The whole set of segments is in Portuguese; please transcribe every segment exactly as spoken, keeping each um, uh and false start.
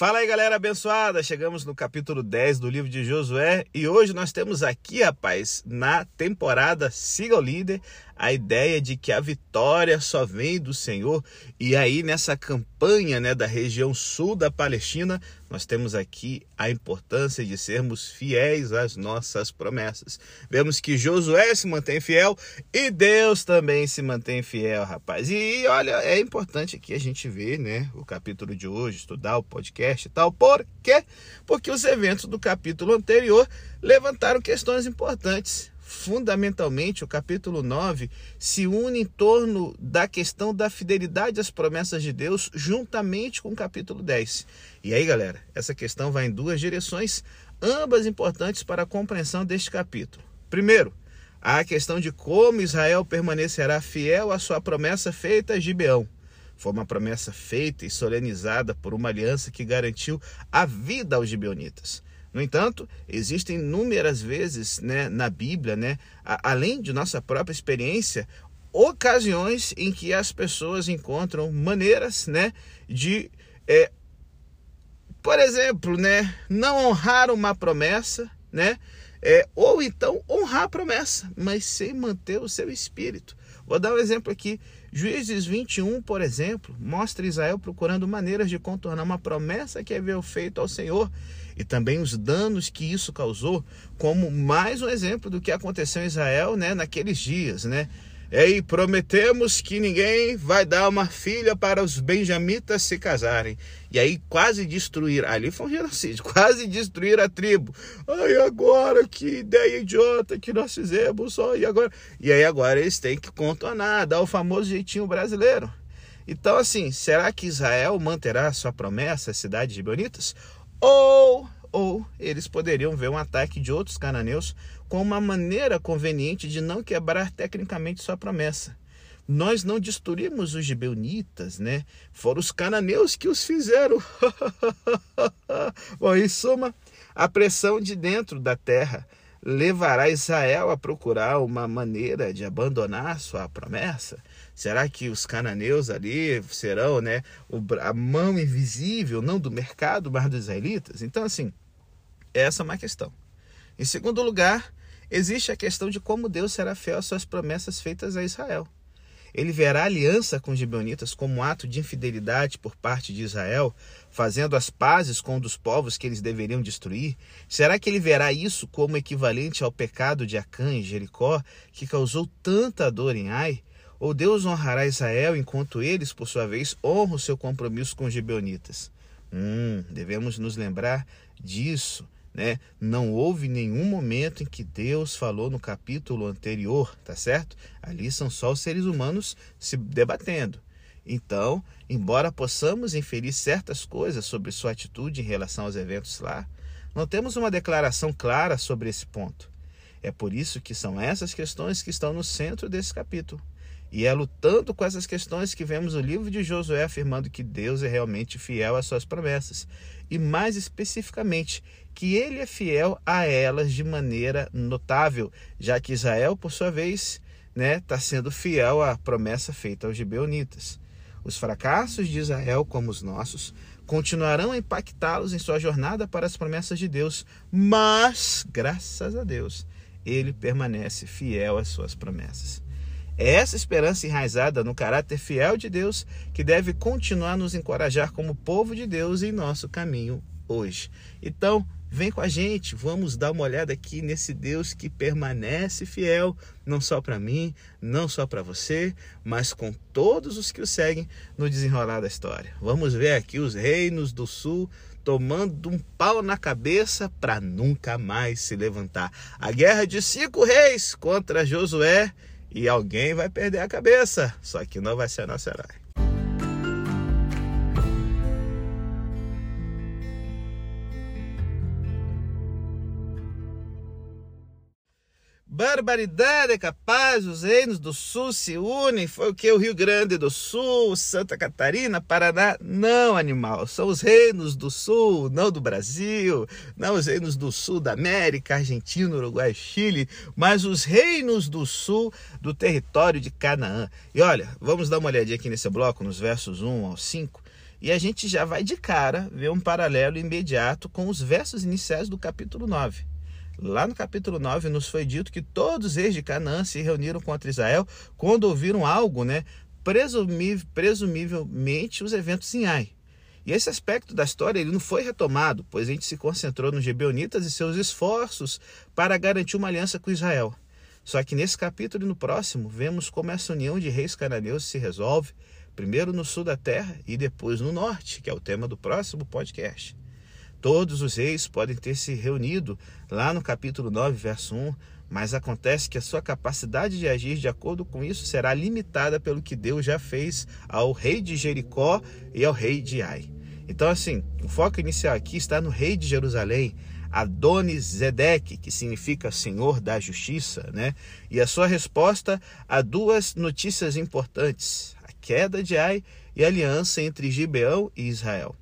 Fala aí, galera abençoada, chegamos no capítulo dez do livro de Josué e hoje nós temos aqui, rapaz, na temporada Siga o Líder, a ideia de que a vitória só vem do Senhor. E aí nessa campanha, né, da região sul da Palestina, nós temos aqui a importância de sermos fiéis às nossas promessas. Vemos que Josué se mantém fiel e Deus também se mantém fiel, rapaz. E olha, é importante aqui a gente ver, né, o capítulo de hoje, estudar o podcast e tal. Por quê? Porque os eventos do capítulo anterior levantaram questões importantes. Fundamentalmente, o capítulo nove se une em torno da questão da fidelidade às promessas de Deus, juntamente com o capítulo dez. E aí, galera, essa questão vai em duas direções, ambas importantes para a compreensão deste capítulo. Primeiro, a questão de como Israel permanecerá fiel à sua promessa feita a Gibeão. Foi uma promessa feita e solenizada por uma aliança que garantiu a vida aos gibeonitas. No entanto, existem inúmeras vezes, né, na Bíblia, né, a, além de nossa própria experiência, ocasiões em que as pessoas encontram maneiras, né, de, é, por exemplo, né, não honrar uma promessa, né, é, ou então honrar a promessa, mas sem manter o seu espírito. Vou dar um exemplo aqui. Juízes vinte e um, por exemplo, mostra Israel procurando maneiras de contornar uma promessa que havia feito ao Senhor e também os danos que isso causou, como mais um exemplo do que aconteceu em Israel, né, naqueles dias, né? E aí, prometemos que ninguém vai dar uma filha para os benjamitas se casarem. E aí quase destruir, ali foi um genocídio, quase destruir a tribo. Ai, agora que ideia idiota que nós fizemos, só e agora? E aí agora eles têm que contornar, dar o famoso jeitinho brasileiro. Então assim, será que Israel manterá sua promessa à cidade de gibeonitas? Ou... ou eles poderiam ver um ataque de outros cananeus com uma maneira conveniente de não quebrar tecnicamente sua promessa. Nós não destruímos os gibeonitas, né? Foram os cananeus que os fizeram. Bom, em suma, a pressão de dentro da terra levará Israel a procurar uma maneira de abandonar sua promessa? Será que os cananeus ali serão, né, a mão invisível, não do mercado, mas dos israelitas? Então, assim, essa é uma questão. Em segundo lugar, existe a questão de como Deus será fiel às suas promessas feitas a Israel. Ele verá a aliança com os gibeonitas como um ato de infidelidade por parte de Israel, fazendo as pazes com um dos povos que eles deveriam destruir? Será que ele verá isso como equivalente ao pecado de Acã e Jericó, que causou tanta dor em Ai? Ou Deus honrará Israel enquanto eles, por sua vez, honram o seu compromisso com os gibeonitas? Hum, devemos nos lembrar disso, né? Não houve nenhum momento em que Deus falou no capítulo anterior, tá certo? Ali são só os seres humanos se debatendo. Então, embora possamos inferir certas coisas sobre sua atitude em relação aos eventos lá, não temos uma declaração clara sobre esse ponto. É por isso que são essas questões que estão no centro desse capítulo. E é lutando com essas questões que vemos o livro de Josué afirmando que Deus é realmente fiel às suas promessas. E mais especificamente, que ele é fiel a elas de maneira notável, já que Israel, por sua vez, né, está sendo fiel à promessa feita aos gibeonitas. Os fracassos de Israel, como os nossos, continuarão a impactá-los em sua jornada para as promessas de Deus. Mas, graças a Deus, ele permanece fiel às suas promessas. É essa esperança enraizada no caráter fiel de Deus que deve continuar a nos encorajar como povo de Deus em nosso caminho hoje. Então, vem com a gente, vamos dar uma olhada aqui nesse Deus que permanece fiel, não só para mim, não só para você, mas com todos os que o seguem no desenrolar da história. Vamos ver aqui os reinos do sul tomando um pau na cabeça para nunca mais se levantar. A guerra de cinco reis contra Josué. E alguém vai perder a cabeça, só que não vai ser nosso herói. Barbaridade, capaz, os reinos do sul se unem, foi o que? O Rio Grande do Sul, Santa Catarina, Paraná, não, animal, são os reinos do sul, não do Brasil, não os reinos do sul da América, Argentina, Uruguai, Chile, mas os reinos do sul do território de Canaã. E olha, vamos dar uma olhadinha aqui nesse bloco, nos versos um ao cinco, E a gente já vai de cara ver um paralelo imediato com os versos iniciais do capítulo nove. Lá no capítulo nove nos foi dito que todos eles de Canaã se reuniram contra Israel quando ouviram algo, né, presumível, presumivelmente os eventos em Ai. E esse aspecto da história ele não foi retomado, pois a gente se concentrou nos gibeonitas e seus esforços para garantir uma aliança com Israel. Só que nesse capítulo e no próximo, vemos como essa união de reis cananeus se resolve, primeiro no sul da terra e depois no norte, que é o tema do próximo podcast. Todos os reis podem ter se reunido lá no capítulo nove, verso um, mas acontece que a sua capacidade de agir de acordo com isso será limitada pelo que Deus já fez ao rei de Jericó e ao rei de Ai. Então, assim, o foco inicial aqui está no rei de Jerusalém, Adoni-Zedek, que significa Senhor da Justiça, né? E a sua resposta a duas notícias importantes, a queda de Ai e a aliança entre Gibeão e Israel.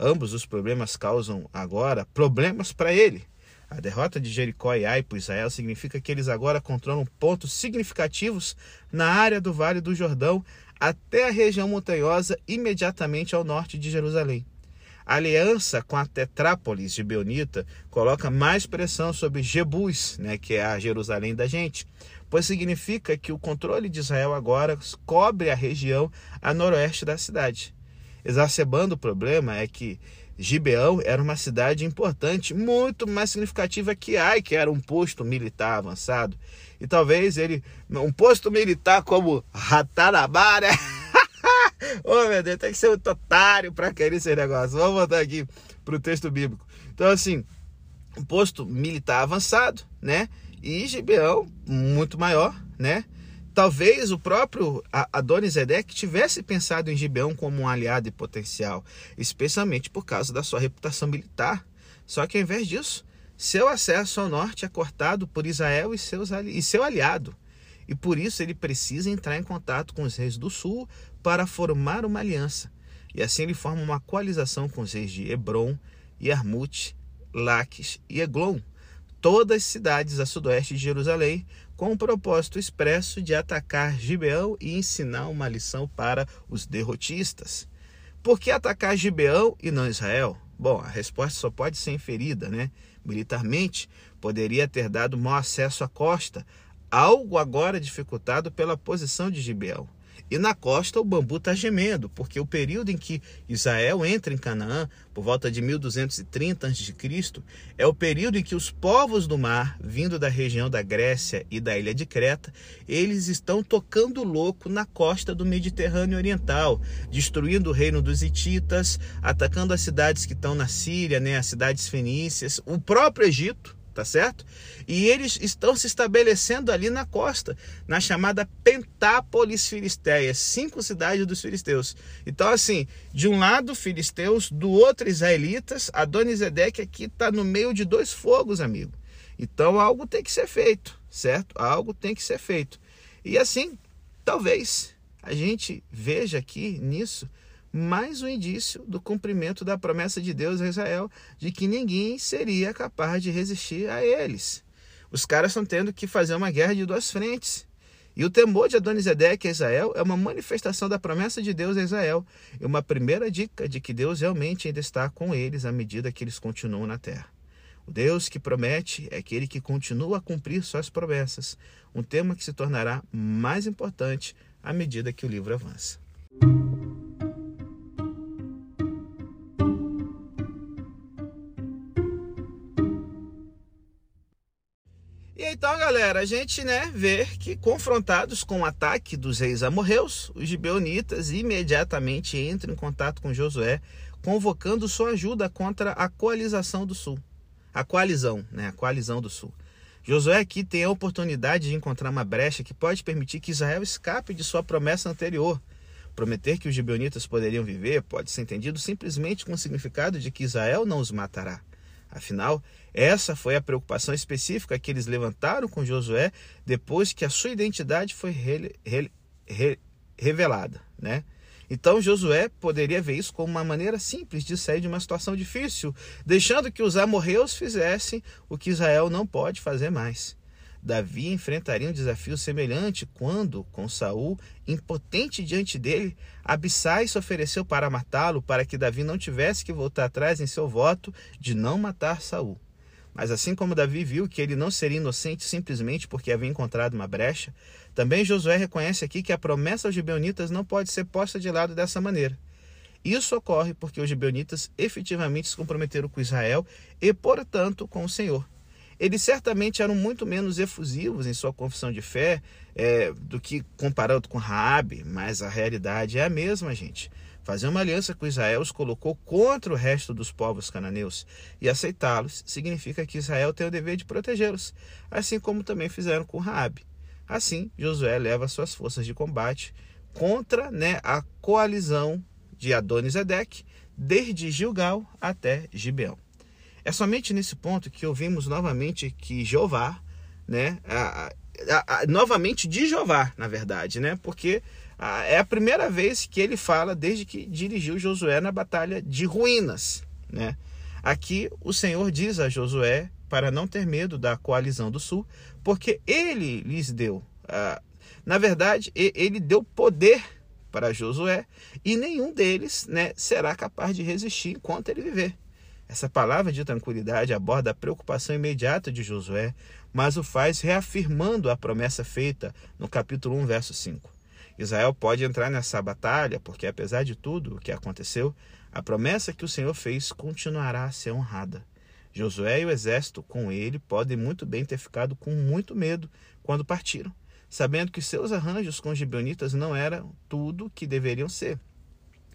Ambos os problemas causam agora problemas para ele. A derrota de Jericó e Ai para Israel significa que eles agora controlam pontos significativos na área do Vale do Jordão até a região montanhosa imediatamente ao norte de Jerusalém. A aliança com a Tetrápolis gibeonita coloca mais pressão sobre Jebus, né, que é a Jerusalém da gente, pois significa que o controle de Israel agora cobre a região a noroeste da cidade. Exacerbando o problema é que Gibeão era uma cidade importante, muito mais significativa que Ai, que era um posto militar avançado. E talvez ele, um posto militar como Ratanabara, oh meu Deus, tem que ser um otário para querer esse negócio. Vamos voltar aqui para o texto bíblico. Então assim, um posto militar avançado, né? E Gibeão muito maior, né? Talvez o próprio Adoni-Zedek tivesse pensado em Gibeão como um aliado e potencial, especialmente por causa da sua reputação militar. Só que ao invés disso, seu acesso ao norte é cortado por Israel e, seus ali... e seu aliado. E por isso ele precisa entrar em contato com os reis do sul para formar uma aliança. E assim ele forma uma coalização com os reis de Hebron, Yarmut, Laques e Eglon, todas cidades a sudoeste de Jerusalém, com o propósito expresso de atacar Gibeão e ensinar uma lição para os derrotistas. Por que atacar Gibeão e não Israel? Bom, a resposta só pode ser inferida, né? Militarmente, poderia ter dado mau acesso à costa, algo agora dificultado pela posição de Gibeão. E na costa o bambu está gemendo, porque o período em que Israel entra em Canaã, por volta de mil duzentos e trinta antes de Cristo, é o período em que os povos do mar, vindo da região da Grécia e da ilha de Creta, eles estão tocando louco na costa do Mediterrâneo Oriental, destruindo o reino dos hititas, atacando as cidades que estão na Síria, né, as cidades fenícias, o próprio Egito, tá certo? E eles estão se estabelecendo ali na costa, na chamada Pentápolis Filisteia, cinco cidades dos filisteus. Então, assim, de um lado filisteus, do outro israelitas, Adoni-Zedek aqui está no meio de dois fogos, amigo. Então, algo tem que ser feito, certo? Algo tem que ser feito. E assim, talvez a gente veja aqui nisso mais um indício do cumprimento da promessa de Deus a Israel, de que ninguém seria capaz de resistir a eles. Os caras estão tendo que fazer uma guerra de duas frentes. E o temor de Adoni-Zedek a Israel é uma manifestação da promessa de Deus a Israel, e uma primeira dica de que Deus realmente ainda está com eles à medida que eles continuam na terra. O Deus que promete é aquele que continua a cumprir suas promessas, um tema que se tornará mais importante à medida que o livro avança. Então, galera, a gente né, vê que confrontados com o ataque dos reis amorreus, os gibeonitas imediatamente entram em contato com Josué, convocando sua ajuda contra a coalização do sul. A coalizão, né? A coalizão do sul. Josué aqui tem a oportunidade de encontrar uma brecha que pode permitir que Israel escape de sua promessa anterior. Prometer que os gibeonitas poderiam viver pode ser entendido simplesmente com o significado de que Israel não os matará. Afinal, essa foi a preocupação específica que eles levantaram com Josué depois que a sua identidade foi re, re, re, revelada, né? Então Josué poderia ver isso como uma maneira simples de sair de uma situação difícil, deixando que os amorreus fizessem o que Israel não pode fazer mais. Davi enfrentaria um desafio semelhante quando, com Saul impotente diante dele, Abissai se ofereceu para matá-lo, para que Davi não tivesse que voltar atrás em seu voto de não matar Saul. Mas assim como Davi viu que ele não seria inocente simplesmente porque havia encontrado uma brecha, também Josué reconhece aqui que a promessa aos gibeonitas não pode ser posta de lado dessa maneira. Isso ocorre porque os gibeonitas efetivamente se comprometeram com Israel e, portanto, com o Senhor. Eles certamente eram muito menos efusivos em sua confissão de fé é, do que comparado com Raab, mas a realidade é a mesma, gente. Fazer uma aliança com Israel os colocou contra o resto dos povos cananeus, e aceitá-los significa que Israel tem o dever de protegê-los, assim como também fizeram com Raabe. Assim, Josué leva suas forças de combate contra né, a coalizão de Adoni-Zedek, desde Gilgal até Gibeão. É somente nesse ponto que ouvimos novamente que Jeová, né, a, a, a, novamente de Jeová, na verdade, né, porque... é a primeira vez que ele fala desde que dirigiu Josué na batalha de ruínas, né? Aqui o Senhor diz a Josué para não ter medo da coalizão do sul, porque ele lhes deu, ah, na verdade, ele deu poder para Josué e nenhum deles, né, será capaz de resistir enquanto ele viver. Essa palavra de tranquilidade aborda a preocupação imediata de Josué, mas o faz reafirmando a promessa feita no capítulo um, verso cinco. Israel pode entrar nessa batalha, porque apesar de tudo o que aconteceu, a promessa que o Senhor fez continuará a ser honrada. Josué e o exército com ele podem muito bem ter ficado com muito medo quando partiram, sabendo que seus arranjos com os gibeonitas não eram tudo que deveriam ser.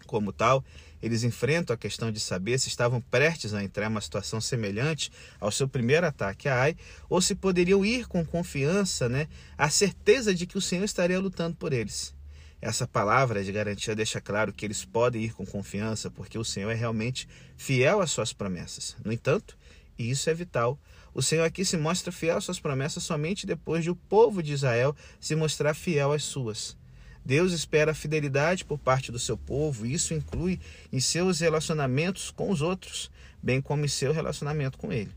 Como tal, eles enfrentam a questão de saber se estavam prestes a entrar em uma situação semelhante ao seu primeiro ataque a Ai, ou se poderiam ir com confiança, né, a certeza de que o Senhor estaria lutando por eles. Essa palavra de garantia deixa claro que eles podem ir com confiança, porque o Senhor é realmente fiel às suas promessas. No entanto, e isso é vital, o Senhor aqui se mostra fiel às suas promessas somente depois de o povo de Israel se mostrar fiel às suas. Deus espera a fidelidade por parte do seu povo, e isso inclui em seus relacionamentos com os outros, bem como em seu relacionamento com ele.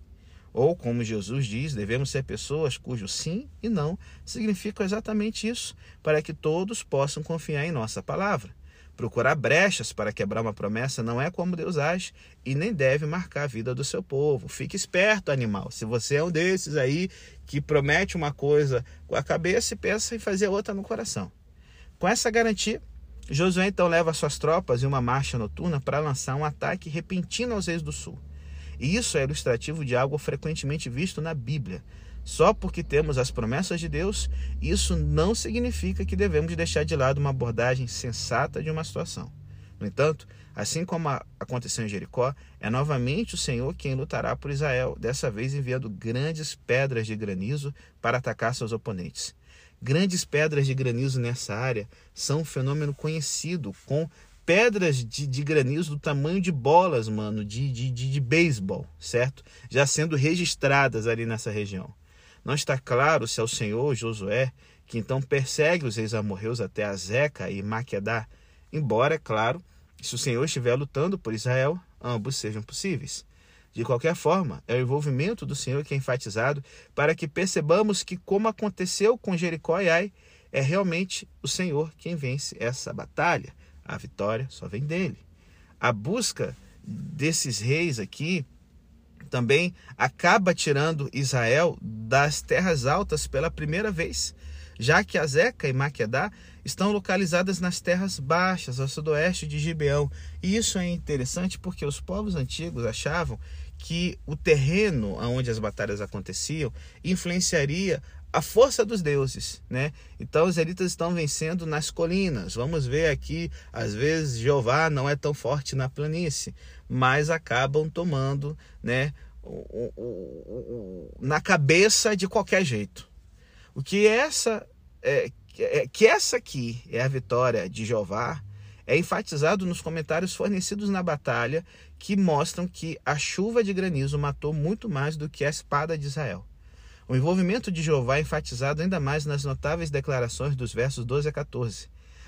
Ou, como Jesus diz, devemos ser pessoas cujo sim e não significam exatamente isso, para que todos possam confiar em nossa palavra. Procurar brechas para quebrar uma promessa não é como Deus age e nem deve marcar a vida do seu povo. Fique esperto, animal. Se você é um desses aí que promete uma coisa com a cabeça e pensa em fazer outra no coração. Com essa garantia, Josué então leva suas tropas em uma marcha noturna para lançar um ataque repentino aos reis do sul. E isso é ilustrativo de algo frequentemente visto na Bíblia. Só porque temos as promessas de Deus, isso não significa que devemos deixar de lado uma abordagem sensata de uma situação. No entanto, assim como aconteceu em Jericó, é novamente o Senhor quem lutará por Israel, dessa vez enviando grandes pedras de granizo para atacar seus oponentes. Grandes pedras de granizo nessa área são um fenômeno conhecido, com pedras de, de granizo do tamanho de bolas, mano, de, de, de, de beisebol, certo? Já sendo registradas ali nessa região. Não está claro se é o Senhor Josué que então persegue os reis amorreus até Azeca e Maquedá, embora, é claro, se o Senhor estiver lutando por Israel, ambos sejam possíveis. De qualquer forma, é o envolvimento do Senhor que é enfatizado para que percebamos que, como aconteceu com Jericó e Ai, é realmente o Senhor quem vence essa batalha. A vitória só vem dele. A busca desses reis aqui também acaba tirando Israel das terras altas pela primeira vez, já que Azeca e Maquedá estão localizadas nas terras baixas, ao sudoeste de Gibeão. E isso é interessante porque os povos antigos achavam que o terreno onde as batalhas aconteciam influenciaria a força dos deuses, né? Então os israelitas estão vencendo nas colinas. Vamos ver aqui, às vezes Jeová não é tão forte na planície, mas acabam tomando, né, o, o, o, na cabeça de qualquer jeito. O que essa, é, que essa aqui é a vitória de Jeová é enfatizado nos comentários fornecidos na batalha, que mostram que a chuva de granizo matou muito mais do que a espada de Israel. O envolvimento de Jeová é enfatizado ainda mais nas notáveis declarações dos versos doze a quatorze.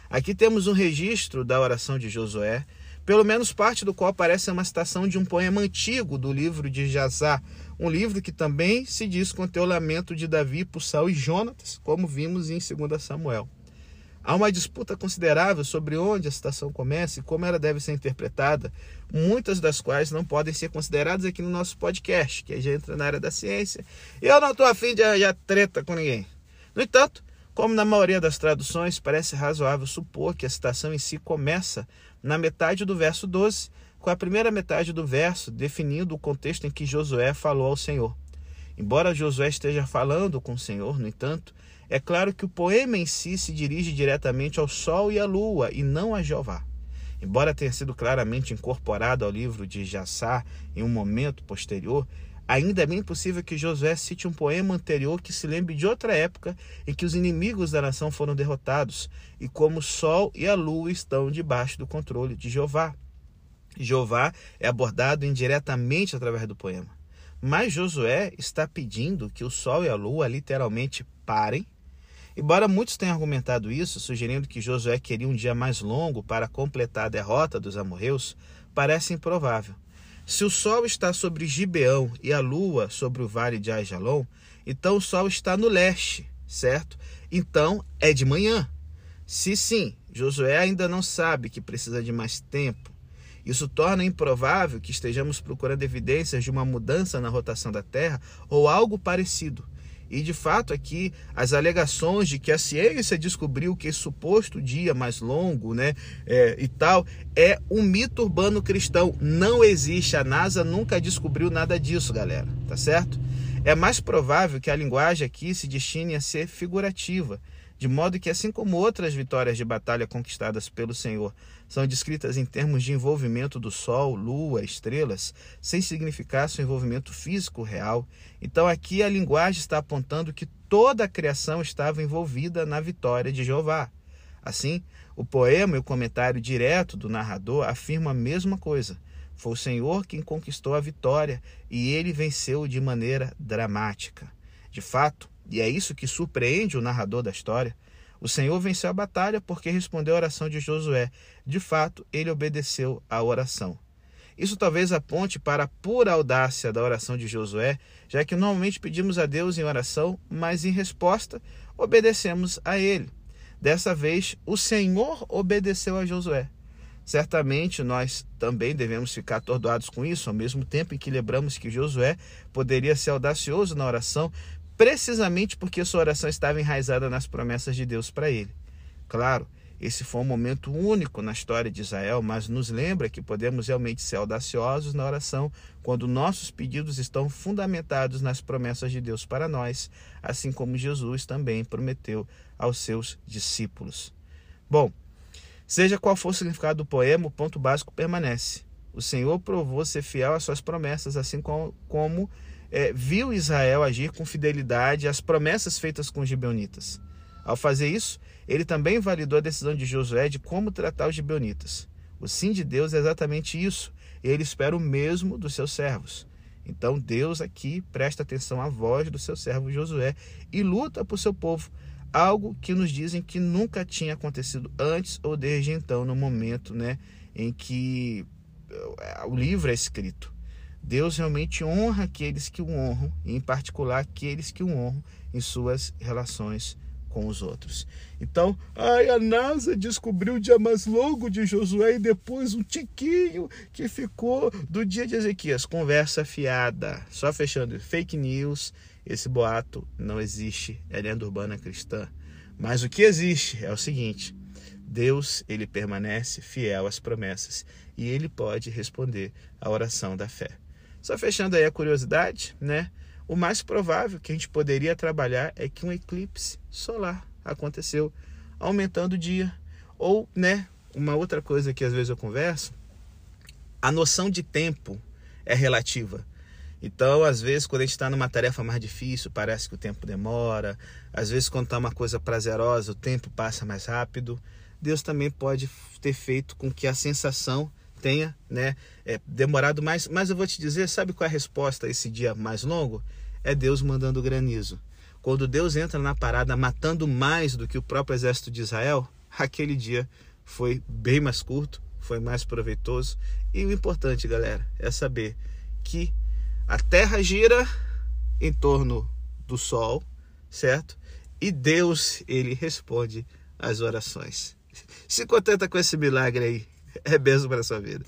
Aqui temos um registro da oração de Josué, Pelo menos parte do qual parece uma citação de um poema antigo do livro de Jazá, um livro que também se diz conter o lamento de Davi por Saul e Jônatas, como vimos em Segundo Samuel. Há uma disputa considerável sobre onde a citação começa e como ela deve ser interpretada, muitas das quais não podem ser consideradas aqui no nosso podcast, que já entra na área da ciência, e eu não estou afim de arranjar treta com ninguém. No entanto, como na maioria das traduções, parece razoável supor que a citação em si começa na metade do verso doze, com a primeira metade do verso definindo o contexto em que Josué falou ao Senhor. Embora Josué esteja falando com o Senhor, no entanto, é claro que o poema em si se dirige diretamente ao sol e à lua, e não a Jeová. Embora tenha sido claramente incorporado ao livro de Jazá em um momento posterior, ainda é bem possível que Josué cite um poema anterior que se lembre de outra época em que os inimigos da nação foram derrotados e como o sol e a lua estão debaixo do controle de Jeová. Jeová é abordado indiretamente através do poema, mas Josué está pedindo que o sol e a lua literalmente parem. Embora muitos tenham argumentado isso, sugerindo que Josué queria um dia mais longo para completar a derrota dos amorreus, parece improvável. Se o sol está sobre Gibeão e a lua sobre o vale de Aijalon, então o sol está no leste, certo? Então é de manhã. Se sim, Josué ainda não sabe que precisa de mais tempo. Isso torna improvável que estejamos procurando evidências de uma mudança na rotação da Terra ou algo parecido. E de fato aqui as alegações de que a ciência descobriu que esse suposto dia mais longo, né, é, e tal, é um mito urbano cristão. Não existe, a NASA nunca descobriu nada disso, galera, tá certo? É mais provável que a linguagem aqui se destine a ser figurativa, de modo que, assim como outras vitórias de batalha conquistadas pelo Senhor são descritas em termos de envolvimento do sol, lua, estrelas, sem significar seu envolvimento físico real, então aqui a linguagem está apontando que toda a criação estava envolvida na vitória de Jeová. Assim, o poema e o comentário direto do narrador afirmam a mesma coisa. Foi o Senhor quem conquistou a vitória e ele venceu de maneira dramática. De fato, e é isso que surpreende o narrador da história, o Senhor venceu a batalha porque respondeu à oração de Josué. De fato, ele obedeceu à oração. Isso talvez aponte para a pura audácia da oração de Josué, já que normalmente pedimos a Deus em oração, mas em resposta obedecemos a ele. Dessa vez, o Senhor obedeceu a Josué. Certamente nós também devemos ficar atordoados com isso, ao mesmo tempo em que lembramos que Josué poderia ser audacioso na oração, precisamente porque sua oração estava enraizada nas promessas de Deus para ele. Claro, esse foi um momento único na história de Israel, mas nos lembra que podemos realmente ser audaciosos na oração quando nossos pedidos estão fundamentados nas promessas de Deus para nós, assim como Jesus também prometeu aos seus discípulos. Bom, seja qual for o significado do poema, o ponto básico permanece. O Senhor provou ser fiel às suas promessas, assim como... como É, viu Israel agir com fidelidade às promessas feitas com os gibeonitas. Ao fazer isso, ele também validou a decisão de Josué de como tratar os gibeonitas. O sim de Deus é exatamente isso. Ele espera o mesmo dos seus servos. Então Deus aqui presta atenção à voz do seu servo Josué e luta por seu povo, algo que nos dizem que nunca tinha acontecido antes ou desde então, no momento, né, em que o livro é escrito. Deus realmente honra aqueles que o honram, e em particular aqueles que o honram em suas relações com os outros. Então, ai, a NASA descobriu o dia mais longo de Josué e depois um tiquinho que ficou do dia de Ezequias. Conversa fiada. Só fechando, fake news, esse boato não existe, é lenda urbana cristã. Mas o que existe é o seguinte: Deus, ele permanece fiel às promessas e ele pode responder à oração da fé. Só fechando aí a curiosidade, né? O mais provável que a gente poderia trabalhar é que um eclipse solar aconteceu, aumentando o dia. Ou, né, uma outra coisa que às vezes eu converso, a noção de tempo é relativa. Então, às vezes, quando a gente está numa tarefa mais difícil, parece que o tempo demora. Às vezes, quando está uma coisa prazerosa, o tempo passa mais rápido. Deus também pode ter feito com que a sensação tenha, né, é, demorado mais. Mas eu vou te dizer, sabe qual é a resposta a esse dia mais longo? É Deus mandando granizo. Quando Deus entra na parada matando mais do que o próprio exército de Israel, aquele dia foi bem mais curto foi mais proveitoso. E o importante, galera, é saber que a Terra gira em torno do Sol, certo? E Deus, ele responde às orações. Se contenta com esse milagre aí. É bênção para a sua vida.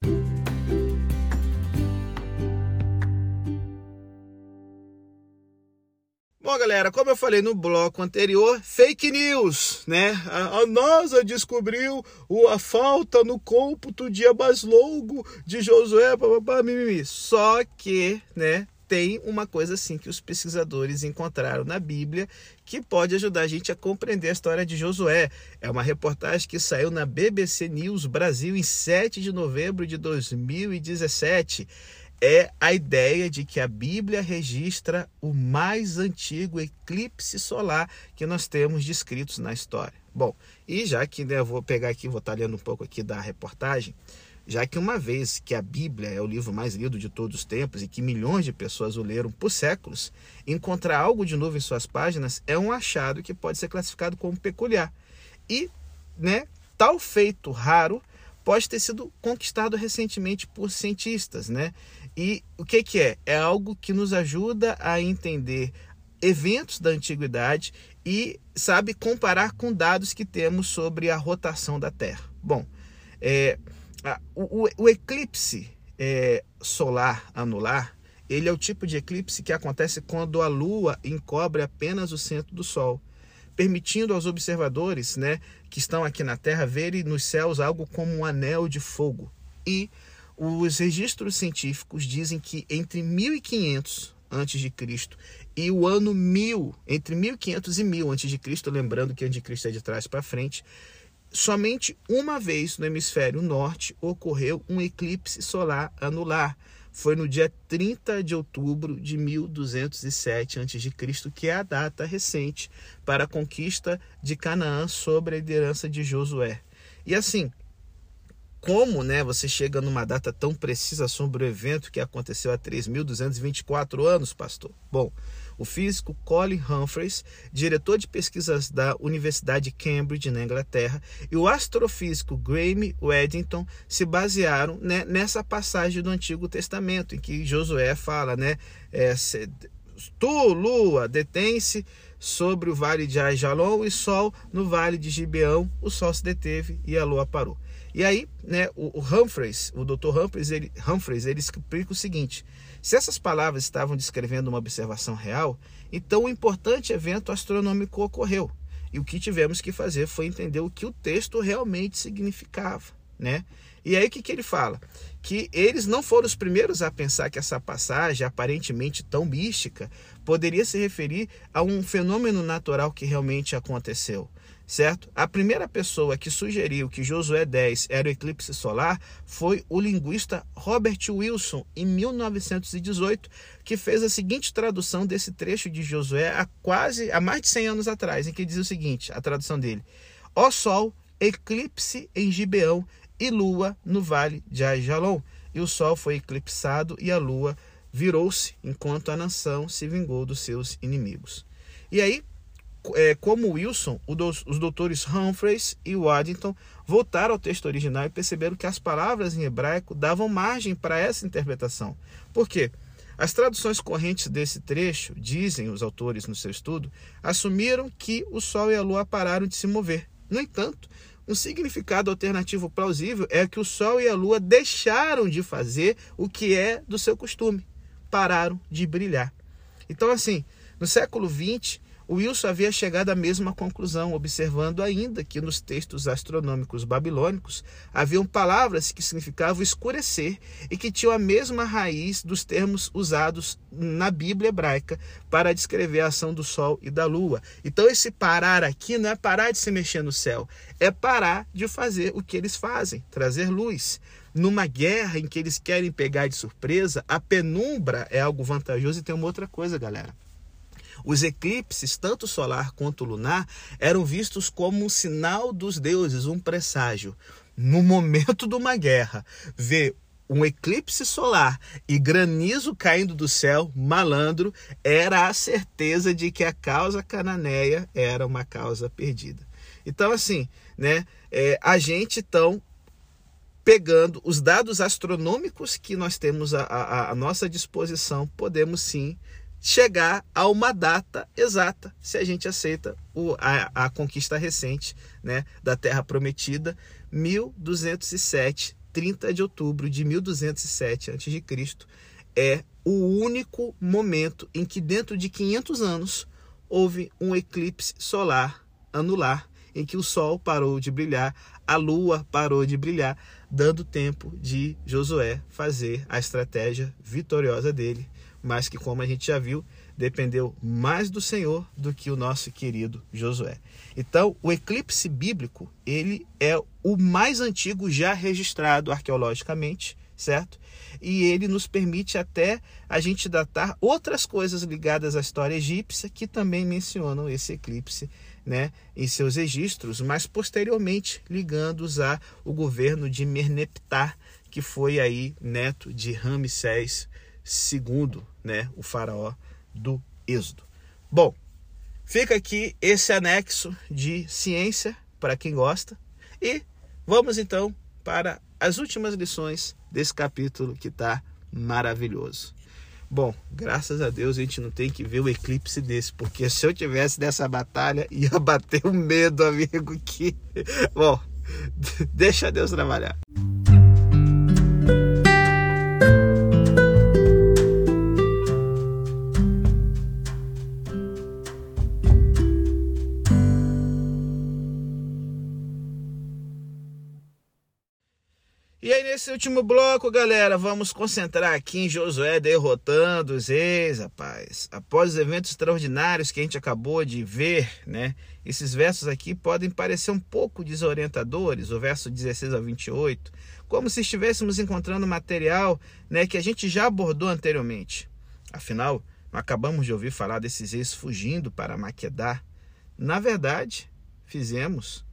Bom, galera, como eu falei no bloco anterior, fake news, né? A, a NASA descobriu o, a falta no cômputo de abaslogo de Josué, bababá, mimimi. Só que, né, tem uma coisa assim que os pesquisadores encontraram na Bíblia que pode ajudar a gente a compreender a história de Josué. É uma reportagem que saiu na B B C News Brasil em sete de novembro de dois mil e dezessete. É a ideia de que a Bíblia registra o mais antigo eclipse solar que nós temos descritos na história. Bom, e já que, né, eu vou pegar aqui, vou estar lendo um pouco aqui da reportagem, já que uma vez que a Bíblia é o livro mais lido de todos os tempos e que milhões de pessoas o leram por séculos, encontrar algo de novo em suas páginas é um achado que pode ser classificado como peculiar. E, né, tal feito raro pode ter sido conquistado recentemente por cientistas, né? E o que que é? É algo que nos ajuda a entender eventos da antiguidade e, sabe, comparar com dados que temos sobre a rotação da Terra. Bom, é, a, o, o eclipse é, solar anular, ele é o tipo de eclipse que acontece quando a Lua encobre apenas o centro do Sol, permitindo aos observadores, né, que estão aqui na Terra verem nos céus algo como um anel de fogo. E os registros científicos dizem que entre mil e quinhentos antes de Cristo e o ano mil, entre mil e quinhentos e mil antes de Cristo, lembrando que anticristo é de trás para frente, somente uma vez no hemisfério norte ocorreu um eclipse solar anular. Foi no dia trinta de outubro de mil duzentos e sete antes de Cristo, que é a data recente para a conquista de Canaã sobre a liderança de Josué. E assim, como, né, você chega numa data tão precisa sobre o evento que aconteceu há três mil duzentos e vinte e quatro anos, pastor? Bom, o físico Colin Humphreys, diretor de pesquisas da Universidade de Cambridge, na Inglaterra, e o astrofísico Graeme Waddington se basearam, né, nessa passagem do Antigo Testamento, em que Josué fala, né, é, tu, lua, detém-se sobre o vale de Aijalon e sol no vale de Gibeão, o sol se deteve e a lua parou. E aí, né, o Humphreys, o doutor Humphreys, ele, Humphreys, ele explica o seguinte: se essas palavras estavam descrevendo uma observação real, então um importante evento astronômico ocorreu. E o que tivemos que fazer foi entender o que o texto realmente significava, né? E aí o que, que ele fala? Que eles não foram os primeiros a pensar que essa passagem, aparentemente tão mística, poderia se referir a um fenômeno natural que realmente aconteceu, certo? A primeira pessoa que sugeriu que Josué dez era o eclipse solar foi o linguista Robert Wilson, em mil novecentos e dezoito, que fez a seguinte tradução desse trecho de Josué há quase, há mais de cem anos atrás, em que diz o seguinte, a tradução dele: ó sol, eclipse em Gibeão e lua no vale de Aijalon. E o sol foi eclipsado e a lua virou-se, enquanto a nação se vingou dos seus inimigos. E aí, como Wilson, os doutores Humphreys e Waddington voltaram ao texto original e perceberam que as palavras em hebraico davam margem para essa interpretação. Por quê? As traduções correntes desse trecho, dizem os autores no seu estudo, assumiram que o sol e a lua pararam de se mover. No entanto, um significado alternativo plausível é que o sol e a lua deixaram de fazer o que é do seu costume, pararam de brilhar. Então, assim, no século vinte... Wilson havia chegado à mesma conclusão, observando ainda que nos textos astronômicos babilônicos haviam palavras que significavam escurecer e que tinham a mesma raiz dos termos usados na Bíblia hebraica para descrever a ação do Sol e da Lua. Então esse parar aqui não é parar de se mexer no céu, é parar de fazer o que eles fazem, trazer luz. Numa guerra em que eles querem pegar de surpresa, a penumbra é algo vantajoso. E tem uma outra coisa, galera. Os eclipses, tanto solar quanto lunar, eram vistos como um sinal dos deuses, um presságio. No momento de uma guerra, ver um eclipse solar e granizo caindo do céu, malandro, era a certeza de que a causa cananeia era uma causa perdida. Então, assim, né, é, a gente, então, pegando os dados astronômicos que nós temos à, à, à nossa disposição, podemos sim chegar a uma data exata, se a gente aceita o, a, a conquista recente, né, da Terra Prometida, mil duzentos e sete, trinta de outubro de mil duzentos e sete antes de Cristo, é o único momento em que dentro de quinhentos anos houve um eclipse solar anular, em que o sol parou de brilhar, a lua parou de brilhar, dando tempo de Josué fazer a estratégia vitoriosa dele, mas que, como a gente já viu, dependeu mais do Senhor do que o nosso querido Josué. Então, o eclipse bíblico, ele é o mais antigo já registrado arqueologicamente, certo? E ele nos permite até a gente datar outras coisas ligadas à história egípcia que também mencionam esse eclipse, né, em seus registros, mas posteriormente ligando-os ao governo de Merneptah, que foi aí neto de Ramsés segundo, né, o faraó do Êxodo. Bom, fica aqui esse anexo de ciência para quem gosta e vamos então para as últimas lições desse capítulo que está maravilhoso. Bom, graças a Deus a gente não tem que ver o eclipse desse, porque se eu tivesse nessa batalha, ia bater o medo, amigo, que... Bom, deixa Deus trabalhar. Nesse último bloco, galera, vamos concentrar aqui em Josué derrotando os reis, rapaz. Após os eventos extraordinários que a gente acabou de ver, né? Esses versos aqui podem parecer um pouco desorientadores, o verso dezesseis ao vinte e oito, como se estivéssemos encontrando material, né, que a gente já abordou anteriormente. Afinal, não acabamos de ouvir falar desses reis fugindo para Maquedá. Na verdade, fizemos...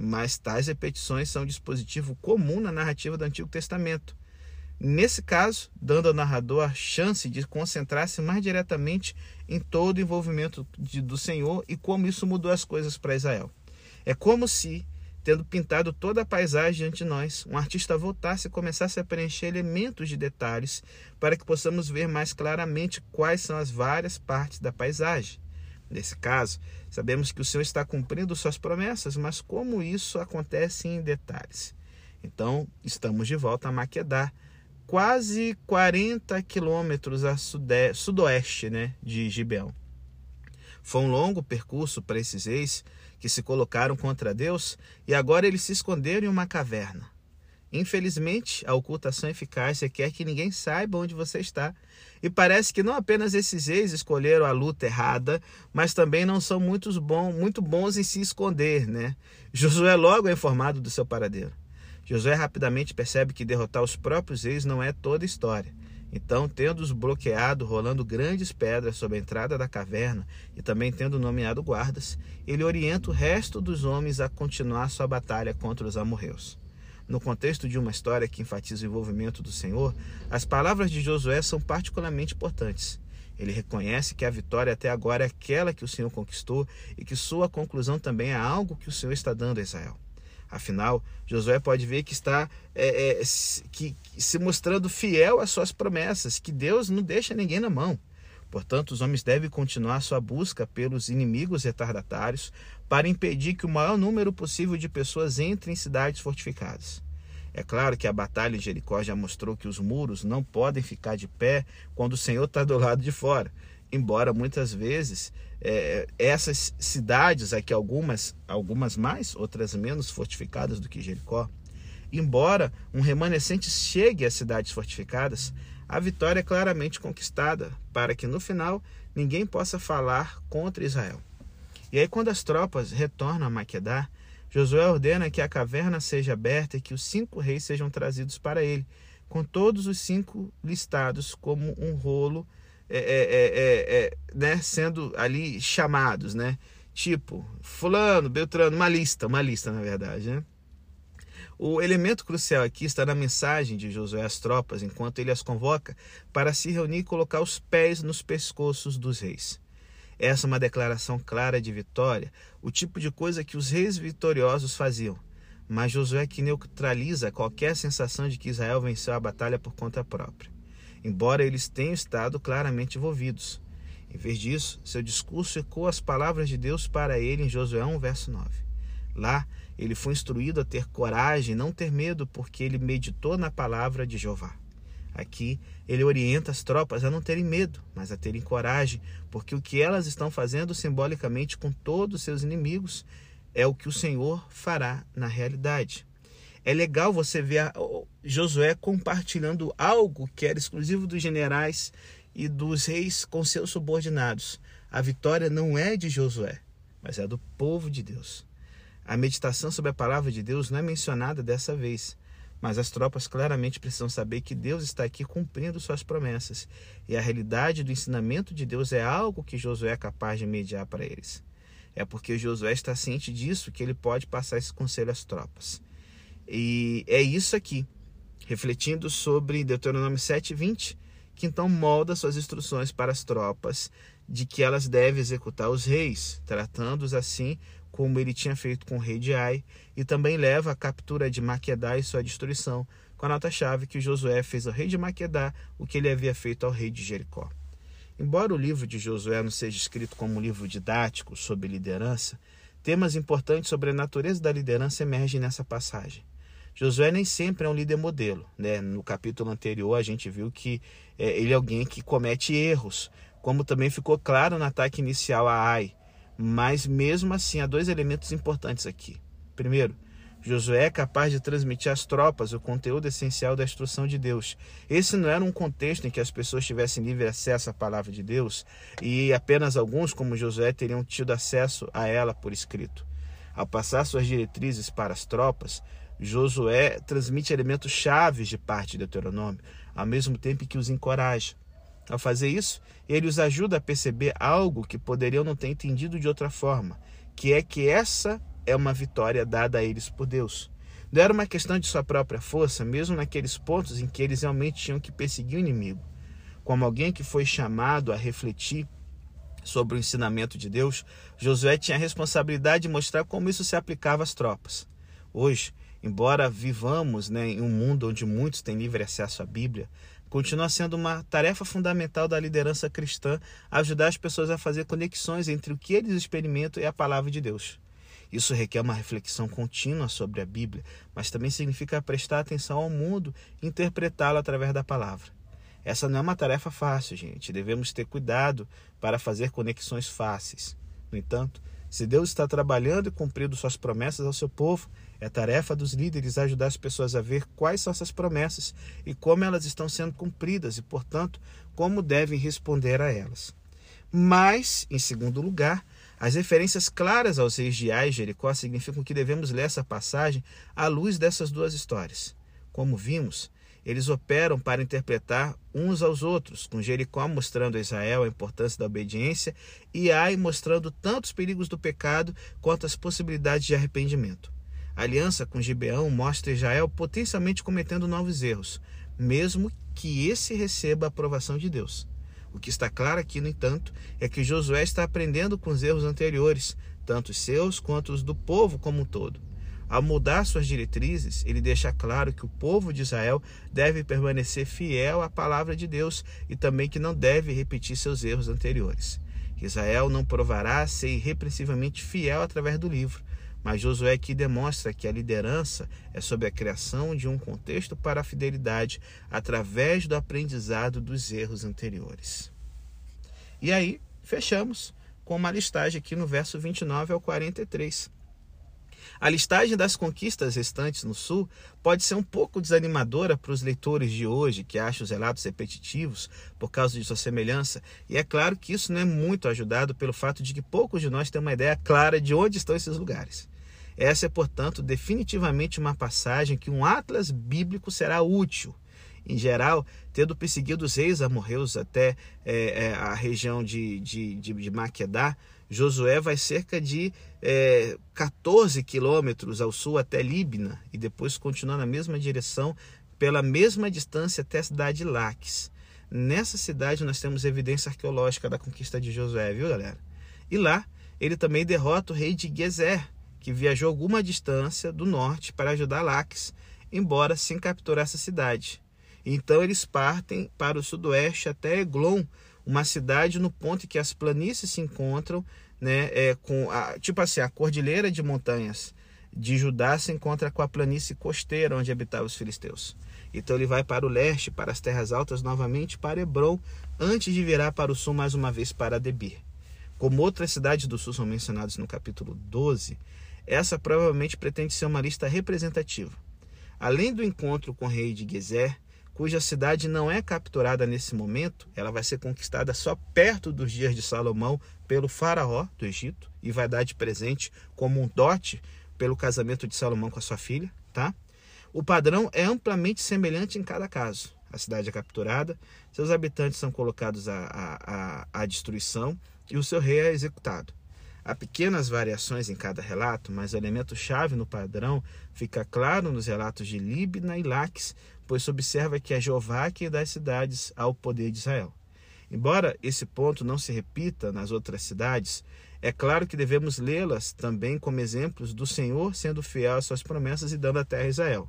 mas tais repetições são um dispositivo comum na narrativa do Antigo Testamento. Nesse caso, dando ao narrador a chance de concentrar-se mais diretamente em todo o envolvimento de, do Senhor e como isso mudou as coisas para Israel. É como se, tendo pintado toda a paisagem diante de nós, um artista voltasse e começasse a preencher elementos de detalhes para que possamos ver mais claramente quais são as várias partes da paisagem. Nesse caso, sabemos que o Senhor está cumprindo suas promessas, mas como isso acontece em detalhes. Então, estamos de volta a Maquedá, quase quarenta quilômetros a sudoeste, né, de Gibeão. Foi um longo percurso para esses reis que se colocaram contra Deus e agora eles se esconderam em uma caverna. Infelizmente, a ocultação eficaz requer que ninguém saiba onde você está. E parece que não apenas esses reis escolheram a luta errada, mas também não são muito bons, muito bons em se esconder, né? Josué logo é informado do seu paradeiro. Josué rapidamente percebe que derrotar os próprios reis não é toda a história. Então, tendo-os bloqueado, rolando grandes pedras sobre a entrada da caverna e também tendo nomeado guardas, ele orienta o resto dos homens a continuar sua batalha contra os amorreus. No contexto de uma história que enfatiza o envolvimento do Senhor, as palavras de Josué são particularmente importantes. Ele reconhece que a vitória até agora é aquela que o Senhor conquistou e que sua conclusão também é algo que o Senhor está dando a Israel. Afinal, Josué pode ver que está é, é, que, se mostrando fiel às suas promessas, que Deus não deixa ninguém na mão. Portanto, os homens devem continuar sua busca pelos inimigos retardatários para impedir que o maior número possível de pessoas entre em cidades fortificadas. É claro que a batalha em Jericó já mostrou que os muros não podem ficar de pé quando o Senhor está do lado de fora, embora muitas vezes é, essas cidades aqui, algumas, algumas mais, outras menos fortificadas do que Jericó, embora um remanescente chegue às cidades fortificadas, a vitória é claramente conquistada, para que no final ninguém possa falar contra Israel. E aí quando as tropas retornam a Maquedá, Josué ordena que a caverna seja aberta e que os cinco reis sejam trazidos para ele, com todos os cinco listados como um rolo, é, é, é, é, né, sendo ali chamados, né? Tipo, fulano, beltrano, uma lista, uma lista na verdade, né? O elemento crucial aqui está na mensagem de Josué às tropas, enquanto ele as convoca para se reunir e colocar os pés nos pescoços dos reis. Essa é uma declaração clara de vitória, o tipo de coisa que os reis vitoriosos faziam. mas Josué que neutraliza qualquer sensação de que Israel venceu a batalha por conta própria, embora eles tenham estado claramente envolvidos. Em vez disso, seu discurso ecoa as palavras de Deus para ele em Josué um, verso nove. Lá, ele foi instruído a ter coragem e não ter medo, porque ele meditou na palavra de Jeová. Aqui, ele orienta as tropas a não terem medo, mas a terem coragem, porque o que elas estão fazendo simbolicamente com todos seus inimigos é o que o Senhor fará na realidade. É legal você ver Josué compartilhando algo que era exclusivo dos generais e dos reis com seus subordinados. A vitória não é de Josué, mas é do povo de Deus. A meditação sobre a palavra de Deus não é mencionada dessa vez, mas as tropas claramente precisam saber que Deus está aqui cumprindo suas promessas, e a realidade do ensinamento de Deus é algo que Josué é capaz de mediar para eles. É porque Josué está ciente disso que ele pode passar esse conselho às tropas. E é isso aqui, refletindo sobre Deuteronômio sete, vinte, que então molda suas instruções para as tropas de que elas devem executar os reis, tratando-os assim como ele tinha feito com o rei de Ai, e também leva a captura de Maquedá e sua destruição, com a nota-chave que Josué fez ao rei de Maquedá o que ele havia feito ao rei de Jericó. Embora o livro de Josué não seja escrito como um livro didático sobre liderança, temas importantes sobre a natureza da liderança emergem nessa passagem. Josué nem sempre é um líder modelo, né? No capítulo anterior a gente viu que é, ele é alguém que comete erros, como também ficou claro no ataque inicial a Ai. Mas mesmo assim há dois elementos importantes aqui. Primeiro, Josué é capaz de transmitir às tropas o conteúdo essencial da instrução de Deus. Esse não era um contexto em que as pessoas tivessem livre acesso à palavra de Deus e apenas alguns, como Josué, teriam tido acesso a ela por escrito. Ao passar suas diretrizes para as tropas, Josué transmite elementos chaves de parte de Deuteronômio, ao mesmo tempo que os encoraja. Ao fazer isso, ele os ajuda a perceber algo que poderiam não ter entendido de outra forma, que é que essa é uma vitória dada a eles por Deus. Não era uma questão de sua própria força, mesmo naqueles pontos em que eles realmente tinham que perseguir o inimigo. Como alguém que foi chamado a refletir sobre o ensinamento de Deus, Josué tinha a responsabilidade de mostrar como isso se aplicava às tropas. Hoje, embora vivamos, né, em um mundo onde muitos têm livre acesso à Bíblia, continua sendo uma tarefa fundamental da liderança cristã ajudar as pessoas a fazer conexões entre o que eles experimentam e a palavra de Deus. Isso requer uma reflexão contínua sobre a Bíblia, mas também significa prestar atenção ao mundo e interpretá-lo através da palavra. Essa não é uma tarefa fácil, gente. Devemos ter cuidado para fazer conexões fáceis. No entanto, se Deus está trabalhando e cumprindo suas promessas ao seu povo, é tarefa dos líderes ajudar as pessoas a ver quais são essas promessas e como elas estão sendo cumpridas e, portanto, como devem responder a elas. Mas, em segundo lugar, as referências claras aos reis de Ai e Jericó significam que devemos ler essa passagem à luz dessas duas histórias. Como vimos, eles operam para interpretar uns aos outros, com Jericó mostrando a Israel a importância da obediência e Ai mostrando tanto os perigos do pecado quanto as possibilidades de arrependimento. A aliança com Gibeão mostra Israel potencialmente cometendo novos erros, mesmo que esse receba a aprovação de Deus. O que está claro aqui, no entanto, é que Josué está aprendendo com os erros anteriores, tanto os seus quanto os do povo como um todo. Ao mudar suas diretrizes, ele deixa claro que o povo de Israel deve permanecer fiel à palavra de Deus e também que não deve repetir seus erros anteriores. Israel não provará ser irrepreensivelmente fiel através do livro, mas Josué aqui demonstra que a liderança é sobre a criação de um contexto para a fidelidade através do aprendizado dos erros anteriores. E aí, fechamos com uma listagem aqui no verso vinte e nove ao quarenta e três. A listagem das conquistas restantes no sul pode ser um pouco desanimadora para os leitores de hoje que acham os relatos repetitivos por causa de sua semelhança, e é claro que isso não é muito ajudado pelo fato de que poucos de nós têm uma ideia clara de onde estão esses lugares. Essa é, portanto, definitivamente uma passagem que um atlas bíblico será útil. Em geral, tendo perseguido os reis amorreus até é, é, a região de, de, de, de Maquedá, Josué vai cerca de é, quatorze quilômetros ao sul até Libna e depois continua na mesma direção, pela mesma distância até a cidade de Laques. Nessa cidade nós temos evidência arqueológica da conquista de Josué, viu galera? E lá ele também derrota o rei de Gezer, que viajou alguma distância do norte para ajudar Laques, embora sem capturar essa cidade. Então eles partem para o sudoeste até Eglon, uma cidade no ponto em que as planícies se encontram, né, é, com a, tipo assim, a cordilheira de montanhas de Judá se encontra com a planície costeira onde habitavam os filisteus. Então ele vai para o leste, para as terras altas, novamente para Hebron, antes de virar para o sul mais uma vez para Debir. Como outras cidades do sul são mencionadas no capítulo doze, essa provavelmente pretende ser uma lista representativa. Além do encontro com o rei de Gezer, cuja cidade não é capturada nesse momento, ela vai ser conquistada só perto dos dias de Salomão pelo faraó do Egito e vai dar de presente como um dote pelo casamento de Salomão com a sua filha, tá? O padrão é amplamente semelhante em cada caso. A cidade é capturada, seus habitantes são colocados à, à, à destruição e o seu rei é executado. Há pequenas variações em cada relato, mas o elemento-chave no padrão fica claro nos relatos de Libna e Laques, pois se observa que é Jeová que dá as cidades ao poder de Israel. Embora esse ponto não se repita nas outras cidades, é claro que devemos lê-las também como exemplos do Senhor sendo fiel às suas promessas e dando a terra a Israel.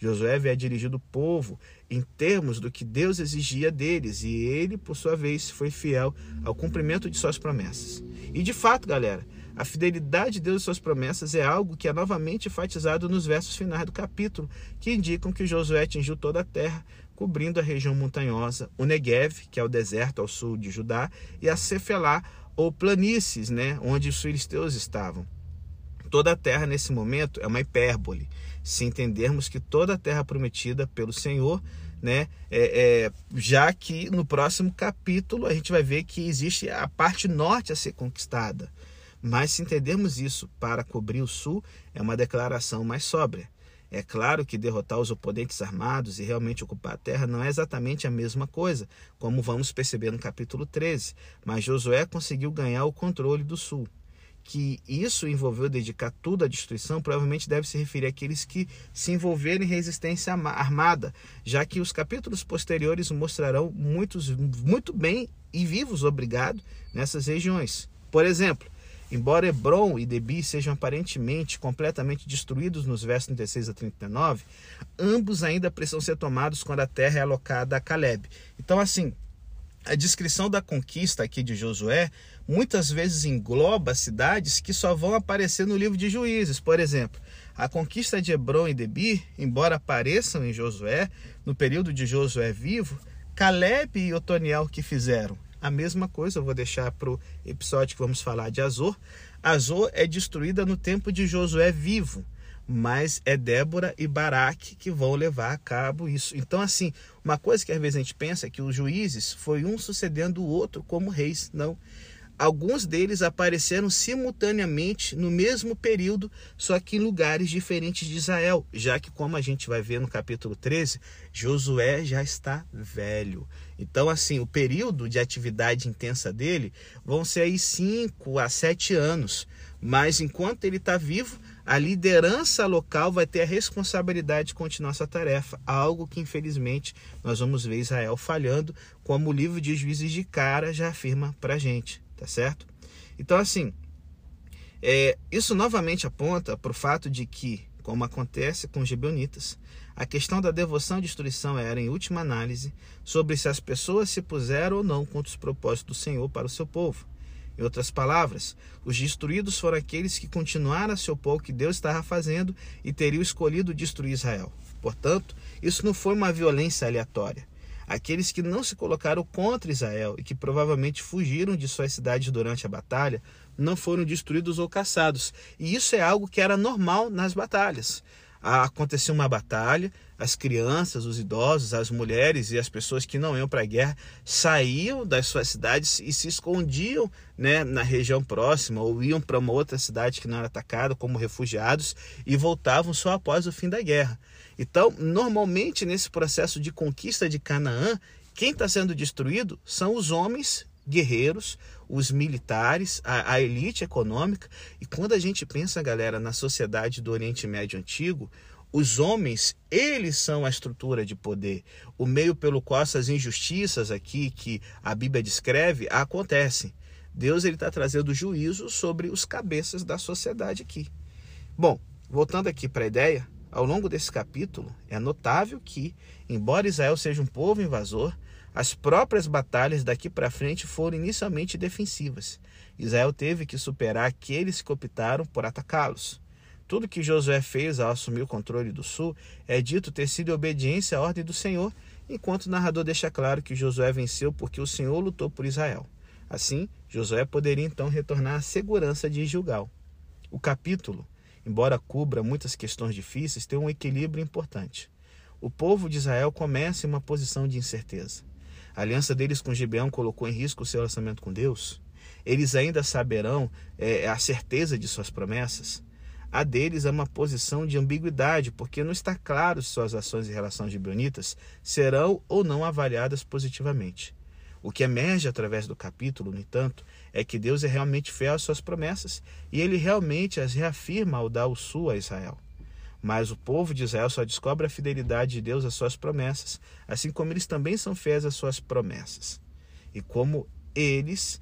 Josué havia dirigido o povo em termos do que Deus exigia deles, e ele, por sua vez, foi fiel ao cumprimento de suas promessas. E de fato, galera, a fidelidade de Deus e suas promessas é algo que é novamente enfatizado nos versos finais do capítulo, que indicam que Josué atingiu toda a terra, cobrindo a região montanhosa, o Negev, que é o deserto ao sul de Judá, e a Cefelá, ou planícies, né, onde os filisteus estavam. Toda a terra, nesse momento, é uma hipérbole, se entendermos que toda a terra prometida pelo Senhor, né, é, é, já que no próximo capítulo a gente vai ver que existe a parte norte a ser conquistada. Mas se entendermos isso para cobrir o sul, é uma declaração mais sóbria. É claro que derrotar os oponentes armados e realmente ocupar a terra não é exatamente a mesma coisa, como vamos perceber no capítulo treze, mas Josué conseguiu ganhar o controle do sul. Que isso envolveu dedicar tudo à destruição, provavelmente deve se referir àqueles que se envolveram em resistência armada, já que os capítulos posteriores mostrarão muitos, muito bem e vivos, obrigado, nessas regiões. Por exemplo, embora Hebron e Debir sejam aparentemente completamente destruídos nos versos trinta e seis a trinta e nove, ambos ainda precisam ser tomados quando a terra é alocada a Caleb. Então, assim, a descrição da conquista aqui de Josué muitas vezes engloba cidades que só vão aparecer no livro de Juízes. Por exemplo, a conquista de Hebron e Debir, embora apareçam em Josué, no período de Josué vivo, Caleb e Otoniel que fizeram. A mesma coisa eu vou deixar para o episódio que vamos falar de Hazor. Hazor é destruída no tempo de Josué vivo, mas é Débora e Baraque que vão levar a cabo isso. Então, assim, uma coisa que às vezes a gente pensa é que os juízes foi um sucedendo o outro como reis. Não. Alguns deles apareceram simultaneamente no mesmo período, só que em lugares diferentes de Israel, já que, como a gente vai ver no capítulo treze, Josué já está velho. Então, assim, o período de atividade intensa dele vão ser aí cinco a sete anos, mas enquanto ele está vivo, a liderança local vai ter a responsabilidade de continuar essa tarefa, algo que infelizmente nós vamos ver Israel falhando, como o livro de Juízes de cara já afirma para a gente, tá certo? Então, assim, é, isso novamente aponta para o fato de que, como acontece com os gibeonitas, a questão da devoção e destruição era, em última análise, sobre se as pessoas se puseram ou não contra os propósitos do Senhor para o seu povo. Em outras palavras, os destruídos foram aqueles que continuaram a se opor ao que Deus estava fazendo e teriam escolhido destruir Israel. Portanto, isso não foi uma violência aleatória. Aqueles que não se colocaram contra Israel e que provavelmente fugiram de suas cidades durante a batalha não foram destruídos ou caçados. E isso é algo que era normal nas batalhas. Aconteceu uma batalha, as crianças, os idosos, as mulheres e as pessoas que não iam para a guerra saíam das suas cidades e se escondiam, né, na região próxima ou iam para uma outra cidade que não era atacada como refugiados e voltavam só após o fim da guerra. Então, normalmente nesse processo de conquista de Canaã, quem está sendo destruído são os homens guerreiros, os militares, a, a elite econômica. E quando a gente pensa, galera, na sociedade do Oriente Médio Antigo, os homens, eles são a estrutura de poder, o meio pelo qual essas injustiças aqui que a Bíblia descreve acontecem. Deus está trazendo juízo sobre os cabeças da sociedade aqui. Bom, voltando aqui para a ideia, ao longo desse capítulo, é notável que, embora Israel seja um povo invasor, as próprias batalhas daqui para frente foram inicialmente defensivas. Israel teve que superar aqueles que optaram por atacá-los. Tudo que Josué fez ao assumir o controle do sul é dito ter sido obediência à ordem do Senhor, enquanto o narrador deixa claro que Josué venceu porque o Senhor lutou por Israel. Assim, Josué poderia então retornar à segurança de Gilgal. O capítulo, embora cubra muitas questões difíceis, tem um equilíbrio importante. O povo de Israel começa em uma posição de incerteza. A aliança deles com Gibeão colocou em risco o seu relacionamento com Deus. Eles ainda saberão é, a certeza de suas promessas. A deles é uma posição de ambiguidade, porque não está claro se suas ações em relação aos gibeonitas serão ou não avaliadas positivamente. O que emerge através do capítulo, no entanto, é que Deus é realmente fiel às suas promessas e ele realmente as reafirma ao dar o sul a Israel. Mas o povo de Israel só descobre a fidelidade de Deus às suas promessas, assim como eles também são fiéis às suas promessas. E como eles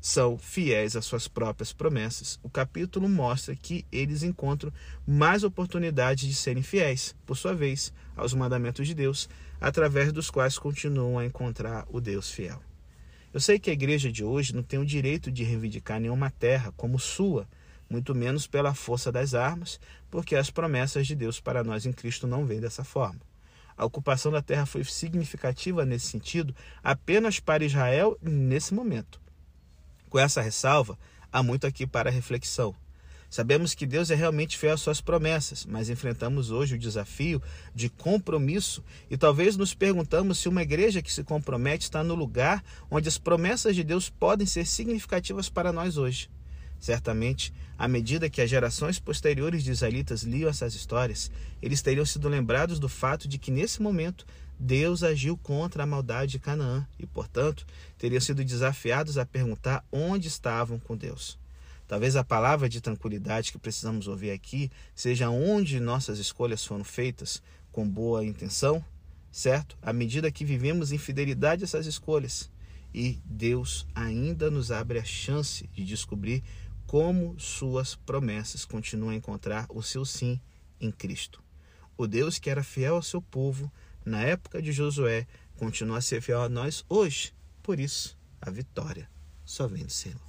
são fiéis às suas próprias promessas, o capítulo mostra que eles encontram mais oportunidades de serem fiéis, por sua vez, aos mandamentos de Deus, através dos quais continuam a encontrar o Deus fiel. Eu sei que a igreja de hoje não tem o direito de reivindicar nenhuma terra como sua, muito menos pela força das armas, porque as promessas de Deus para nós em Cristo não vêm dessa forma. A ocupação da terra foi significativa nesse sentido apenas para Israel nesse momento. Com essa ressalva, há muito aqui para reflexão. Sabemos que Deus é realmente fiel às suas promessas, mas enfrentamos hoje o desafio de compromisso e talvez nos perguntamos se uma igreja que se compromete está no lugar onde as promessas de Deus podem ser significativas para nós hoje. Certamente, à medida que as gerações posteriores de israelitas liam essas histórias, eles teriam sido lembrados do fato de que nesse momento Deus agiu contra a maldade de Canaã e, portanto, teriam sido desafiados a perguntar onde estavam com Deus. Talvez a palavra de tranquilidade que precisamos ouvir aqui seja onde nossas escolhas foram feitas com boa intenção, certo? À medida que vivemos em fidelidade a essas escolhas. E Deus ainda nos abre a chance de descobrir como suas promessas continuam a encontrar o seu sim em Cristo. O Deus que era fiel ao seu povo na época de Josué continua a ser fiel a nós hoje. Por isso, a vitória só vem do Senhor.